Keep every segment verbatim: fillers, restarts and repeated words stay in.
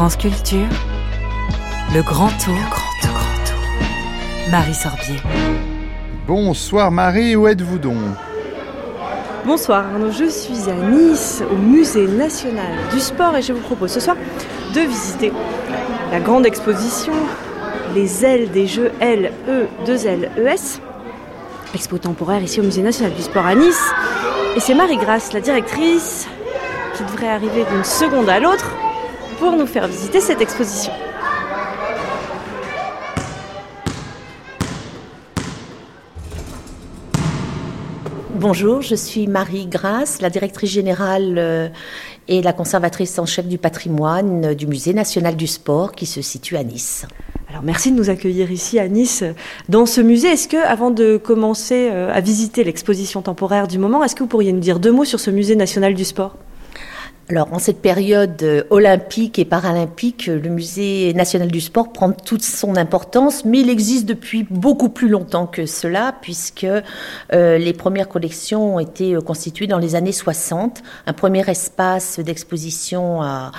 France Culture, Le Grand Tour, Le Grand Tour, Grand Tour. Marie Sorbier. Bonsoir Marie, où êtes-vous donc ? Bonsoir Arnaud, je suis à Nice, au Musée National du Sport, et je vous propose ce soir de visiter la grande exposition Les Ailes des Jeux, L E deux L E S, expo temporaire ici au Musée National du Sport à Nice. Et c'est Marie Grasse, la directrice, qui devrait arriver d'une seconde à l'autre pour nous faire visiter cette exposition. Bonjour, je suis Marie Grasse, la directrice générale et la conservatrice en chef du patrimoine du Musée National du Sport qui se situe à Nice. Alors merci de nous accueillir ici à Nice dans ce musée. Est-ce que, avant de commencer à visiter l'exposition temporaire du moment, est-ce que vous pourriez nous dire deux mots sur ce Musée National du Sport ? Alors, en cette période olympique et paralympique, le Musée National du Sport prend toute son importance, mais il existe depuis beaucoup plus longtemps que cela, puisque euh, les premières collections ont été constituées dans les années soixante. Un premier espace d'exposition a,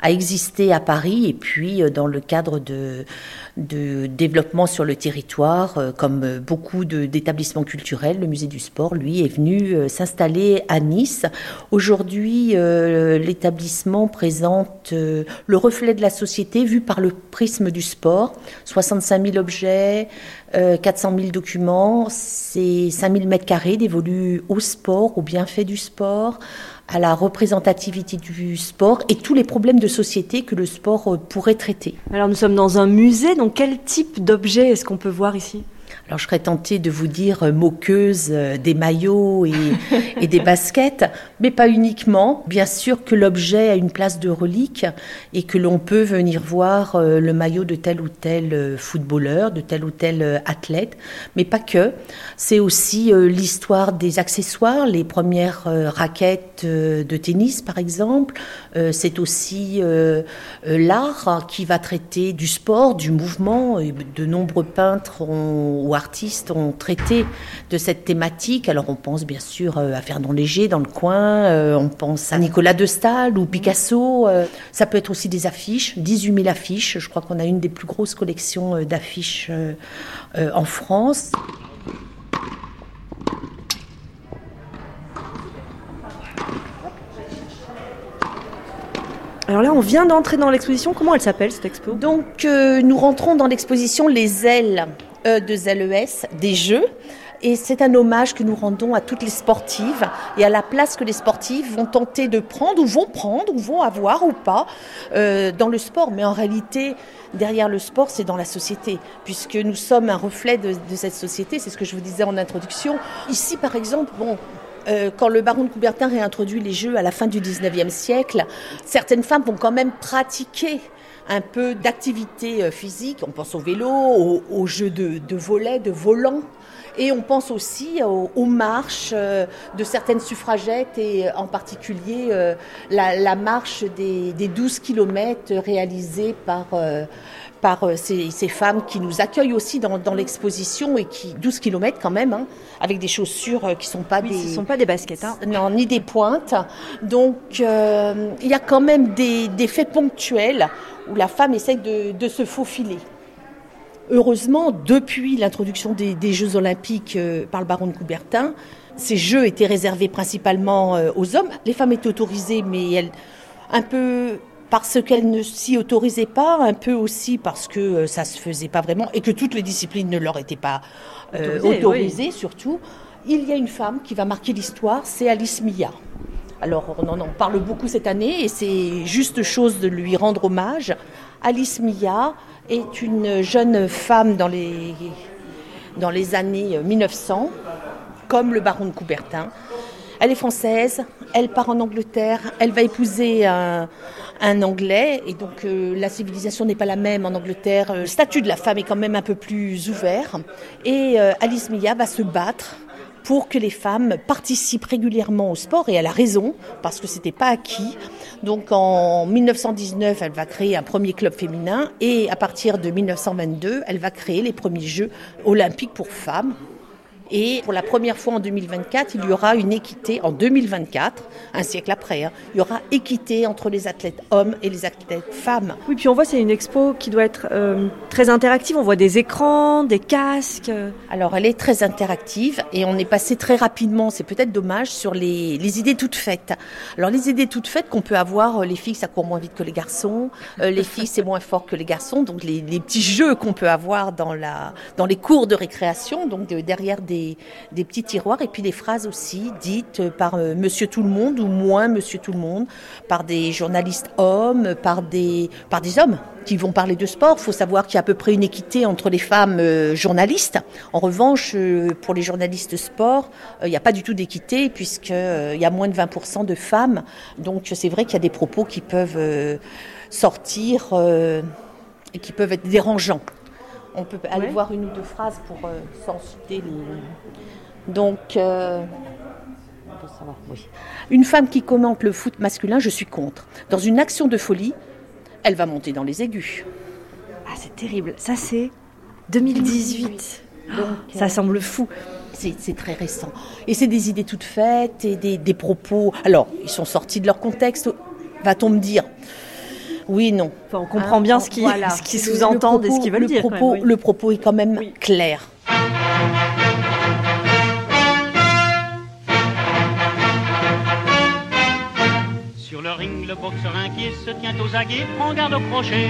a existé à Paris, et puis dans le cadre de, de développement sur le territoire, comme beaucoup de, d'établissements culturels, le Musée du Sport, lui, est venu s'installer à Nice. Aujourd'hui, euh, l'établissement présente euh, le reflet de la société vu par le prisme du sport. soixante-cinq mille objets, euh, quatre cent mille documents, c'est cinq mille mètres carrés dévolus au sport, au bienfait du sport, à la représentativité du sport et tous les problèmes de société que le sport euh, pourrait traiter. Alors nous sommes dans un musée, donc quel type d'objets est-ce qu'on peut voir ici ? Alors, je serais tentée de vous dire moqueuse des maillots et, et des baskets, mais pas uniquement. Bien sûr que l'objet a une place de relique et que l'on peut venir voir le maillot de tel ou tel footballeur, de tel ou tel athlète, mais pas que. C'est aussi l'histoire des accessoires, les premières raquettes de tennis, par exemple. C'est aussi l'art qui va traiter du sport, du mouvement. De nombreux peintres ont ou artistes ont traité de cette thématique. Alors on pense bien sûr à Fernand Léger dans le coin, on pense à Nicolas de Staël ou Picasso. Ça peut être aussi des affiches, dix-huit mille affiches. Je crois qu'on a une des plus grosses collections d'affiches en France. Alors là, on vient d'entrer dans l'exposition. Comment elle s'appelle, cette expo ? Donc, euh, nous rentrons dans l'exposition Les Ailes E deux L E S des Jeux. Et c'est un hommage que nous rendons à toutes les sportives et à la place que les sportives vont tenter de prendre ou vont prendre ou vont avoir ou pas euh, dans le sport. Mais en réalité, derrière le sport, c'est dans la société, puisque nous sommes un reflet de, de cette société. C'est ce que je vous disais en introduction. Ici, par exemple, bon... quand le baron de Coubertin réintroduit les jeux à la fin du dix-neuvième siècle, certaines femmes vont quand même pratiquer un peu d'activité physique. On pense au vélo, aux au jeux de, de volley, de volant. Et on pense aussi aux, aux marches de certaines suffragettes, et en particulier la, la marche des, des douze kilomètres réalisée par... par ces, ces femmes qui nous accueillent aussi dans, dans l'exposition, et qui, douze kilomètres quand même, hein, avec des chaussures qui ne sont pas oui, des... ce ne sont pas des baskets. Hein. Non, ni des pointes. Donc, euh, il y a quand même des, des faits ponctuels où la femme essaie de, de se faufiler. Heureusement, depuis l'introduction des, des Jeux Olympiques euh, par le baron de Coubertin, ces Jeux étaient réservés principalement euh, aux hommes. Les femmes étaient autorisées, mais elles, un peu... parce qu'elles ne s'y autorisaient pas, un peu aussi parce que ça ne se faisait pas vraiment et que toutes les disciplines ne leur étaient pas euh, autorisées, autorisées oui. Surtout, il y a une femme qui va marquer l'histoire, c'est Alice Milliat. Alors on en parle beaucoup cette année et c'est juste chose de lui rendre hommage. Alice Milliat est une jeune femme dans les, dans les années mille neuf cents, comme le baron de Coubertin. Elle est française, elle part en Angleterre, elle va épouser un, un Anglais, et donc euh, la civilisation n'est pas la même en Angleterre. Le statut de la femme est quand même un peu plus ouvert, et euh, Alice Milliat va se battre pour que les femmes participent régulièrement au sport, et elle a raison, parce que c'était pas acquis. Donc en dix-neuf cent dix-neuf, elle va créer un premier club féminin, et à partir de dix-neuf cent vingt-deux, elle va créer les premiers Jeux olympiques pour femmes. Et pour la première fois en deux mille vingt-quatre, il y aura une équité, en deux mille vingt-quatre, un siècle après, hein, il y aura équité entre les athlètes hommes et les athlètes femmes. Oui, puis on voit, c'est une expo qui doit être euh, très interactive, on voit des écrans, des casques. Alors elle est très interactive et on est passé très rapidement, c'est peut-être dommage, sur les, les idées toutes faites. Alors les idées toutes faites qu'on peut avoir, les filles ça court moins vite que les garçons, euh, les filles c'est moins fort que les garçons, donc les, les petits jeux qu'on peut avoir dans, la, dans les cours de récréation, donc de, derrière des Des, des petits tiroirs et puis des phrases aussi dites par euh, Monsieur Tout le Monde ou moins Monsieur Tout le Monde, par des journalistes hommes, par des, par des hommes qui vont parler de sport. Il faut savoir qu'il y a à peu près une équité entre les femmes euh, journalistes. En revanche, euh, pour les journalistes sport, il euh, n'y a pas du tout d'équité puisqu'il euh, y a moins de vingt pour cent de femmes. Donc c'est vrai qu'il y a des propos qui peuvent euh, sortir euh, et qui peuvent être dérangeants. On peut aller ouais. voir une ou deux phrases pour euh, sans citer les... Donc, euh... on peut savoir, oui. Une femme qui commente le foot masculin, je suis contre. Dans une action de folie, elle va monter dans les aigus. Ah, c'est terrible. Ça, c'est deux mille dix-huit. Donc, oh, ça euh... semble fou. C'est, c'est très récent. Et c'est des idées toutes faites et des, des propos. Alors, ils sont sortis de leur contexte, va-t-on me dire ? Oui, non. Enfin, on comprend ah, bien ce qui, voilà. ce qui sous-entend et ce qu'ils veulent dire. Propos, même, oui. Le propos est quand même oui. clair. Sur le ring, le boxeur inquiet se tient aux aguets, prend garde au crochet.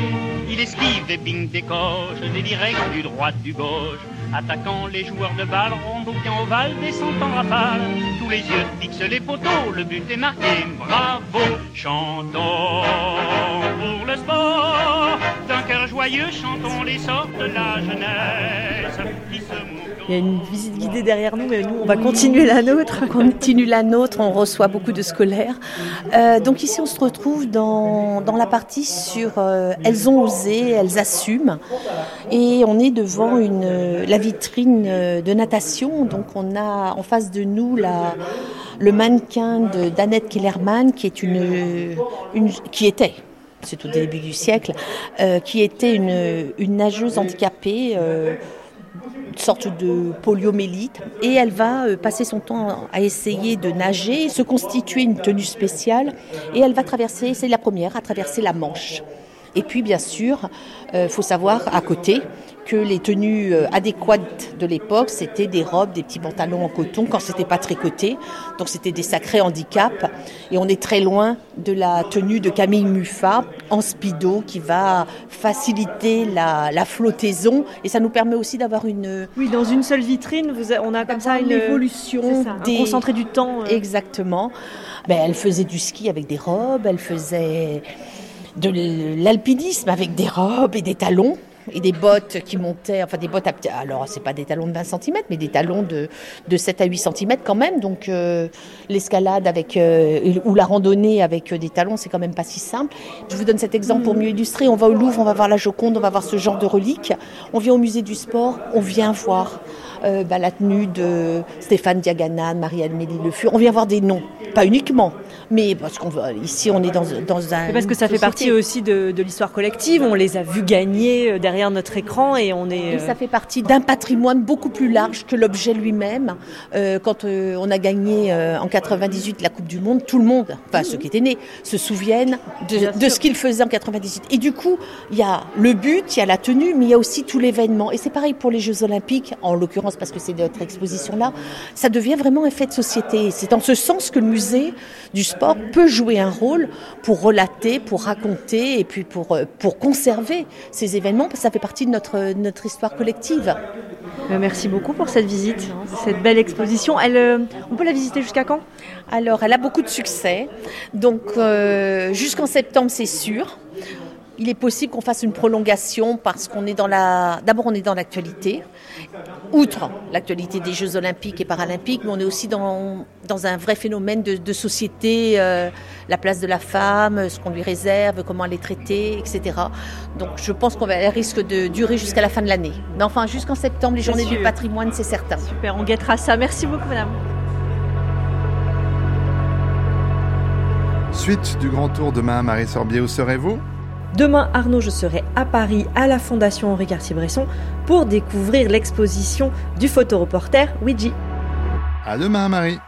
Il esquive des pings, des coches, des directs du droite, du gauche. Attaquant les joueurs de balle, ronde ou bien ovale, descend en rafale. Tous les yeux fixent les poteaux, le but est marqué. Bravo, chantons pour le sport, d'un cœur joyeux, chantons les sorts de la jeunesse qui se montent. Il y a une visite guidée derrière nous, mais nous, on va continuer la nôtre. On continue la nôtre, on reçoit beaucoup de scolaires. Euh, donc ici, on se retrouve dans, dans la partie sur euh, « Elles ont osé, elles assument ». Et on est devant une, la vitrine de natation. Donc on a en face de nous la... le mannequin de, d'Annette Kellerman, qui, est une, une, qui était, c'est au début du siècle, euh, qui était une, une nageuse handicapée, euh, une sorte de poliomyélite. Et elle va euh, passer son temps à essayer de nager, se constituer une tenue spéciale. Et elle va traverser, c'est la première, à traverser la Manche. Et puis, bien sûr, il euh, faut savoir, à côté, que les tenues adéquates de l'époque, c'était des robes, des petits pantalons en coton, quand c'était pas tricoté. Donc c'était des sacrés handicaps. Et on est très loin de la tenue de Camille Muffat en speedo qui va faciliter la, la flottaison. Et ça nous permet aussi d'avoir une... Oui, dans une seule vitrine, vous a, on a comme ça une évolution, des... concentré du temps. Euh... Exactement. Ben, elle faisait du ski avec des robes, elle faisait de l'alpinisme avec des robes et des talons. Et des bottes qui montaient, enfin des bottes, à, alors c'est pas des talons de vingt centimètres, mais des talons de, de sept à huit centimètres quand même. Donc euh, l'escalade avec, euh, ou la randonnée avec des talons, c'est quand même pas si simple. Je vous donne cet exemple pour mieux illustrer. On va au Louvre, on va voir la Joconde, on va voir ce genre de reliques. On vient au musée du sport, on vient voir euh, bah, la tenue de Stéphane Diagana, de Marie-Amélie Le Fur. On vient voir des noms, pas uniquement, mais parce qu'on va, ici on est dans, dans un. Mais parce que ça fait partie aussi de, de l'histoire collective. On les a vus gagner derrière notre écran et on est... Et ça fait partie d'un patrimoine beaucoup plus large que l'objet lui-même. Euh, quand euh, on a gagné euh, en quatre-vingt-dix-huit la Coupe du Monde, tout le monde, enfin ceux qui étaient nés, se souviennent de, de ce qu'ils faisaient en quatre-vingt-dix-huit. Et du coup, il y a le but, il y a la tenue, mais il y a aussi tout l'événement. Et c'est pareil pour les Jeux Olympiques, en l'occurrence parce que c'est notre exposition-là. Ça devient vraiment un fait de société. C'est en ce sens que le musée du sport peut jouer un rôle pour relater, pour raconter et puis pour, pour conserver ces événements. Ça fait partie de notre, notre histoire collective. Merci beaucoup pour cette visite, cette belle exposition. Elle, on peut la visiter jusqu'à quand ? Alors, elle a beaucoup de succès. Donc, euh, jusqu'en septembre, c'est sûr. Il est possible qu'on fasse une prolongation parce qu'on est dans la... D'abord, on est dans l'actualité. Outre l'actualité des Jeux Olympiques et Paralympiques, mais on est aussi dans, dans un vrai phénomène de, de société, euh, la place de la femme, ce qu'on lui réserve, comment elle est traitée, et cetera. Donc je pense qu'elle risque de durer jusqu'à la fin de l'année. Mais enfin, jusqu'en septembre, les journées Monsieur. du patrimoine, c'est certain. Super, on guettera ça. Merci beaucoup, madame. Suite du Grand Tour demain, Marie Sorbier, où serez-vous ? Demain, Arnaud, je serai à Paris, à la Fondation Henri Cartier-Bresson, pour découvrir l'exposition du photoreporter Weegee. À demain, Marie.